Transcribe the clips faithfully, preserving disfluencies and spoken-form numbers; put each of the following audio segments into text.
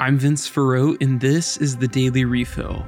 I'm Vince Farreau, and this is The Daily Refill.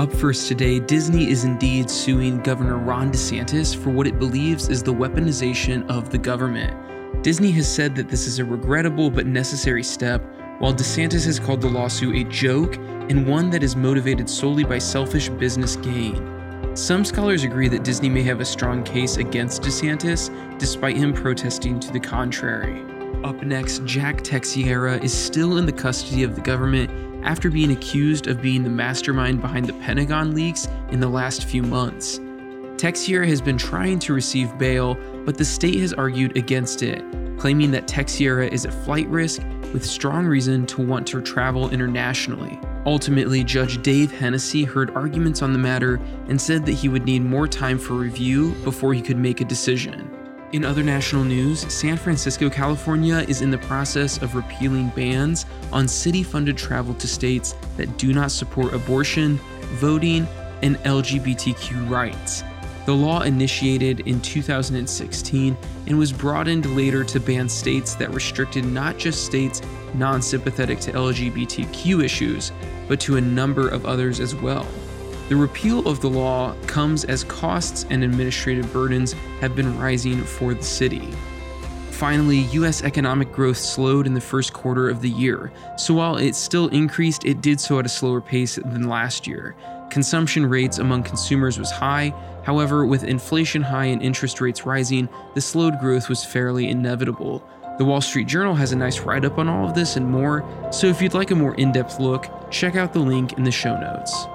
Up first today, Disney is indeed suing Governor Ron DeSantis for what it believes is the weaponization of the government. Disney has said that this is a regrettable but necessary step, while DeSantis has called the lawsuit a joke and one that is motivated solely by selfish business gain. Some scholars agree that Disney may have a strong case against DeSantis, despite him protesting to the contrary. Up next, Jack Teixeira is still in the custody of the government after being accused of being the mastermind behind the Pentagon leaks in the last few months. Teixeira has been trying to receive bail, but the state has argued against it, claiming that Teixeira is at flight risk with strong reason to want to travel internationally. Ultimately, Judge Dave Hennessy heard arguments on the matter and said that he would need more time for review before he could make a decision. In other national news, San Francisco, California is in the process of repealing bans on city-funded travel to states that do not support abortion, voting, and L G B T Q rights. The law initiated in two thousand sixteen and was broadened later to ban states that restricted not just states non-sympathetic to L G B T Q issues, but to a number of others as well. The repeal of the law comes as costs and administrative burdens have been rising for the city. Finally, U S economic growth slowed in the first quarter of the year, so while it still increased, it did so at a slower pace than last year. Consumption rates among consumers was high, however, with inflation high and interest rates rising, the slowed growth was fairly inevitable. The Wall Street Journal has a nice write-up on all of this and more, so if you'd like a more in-depth look, check out the link in the show notes.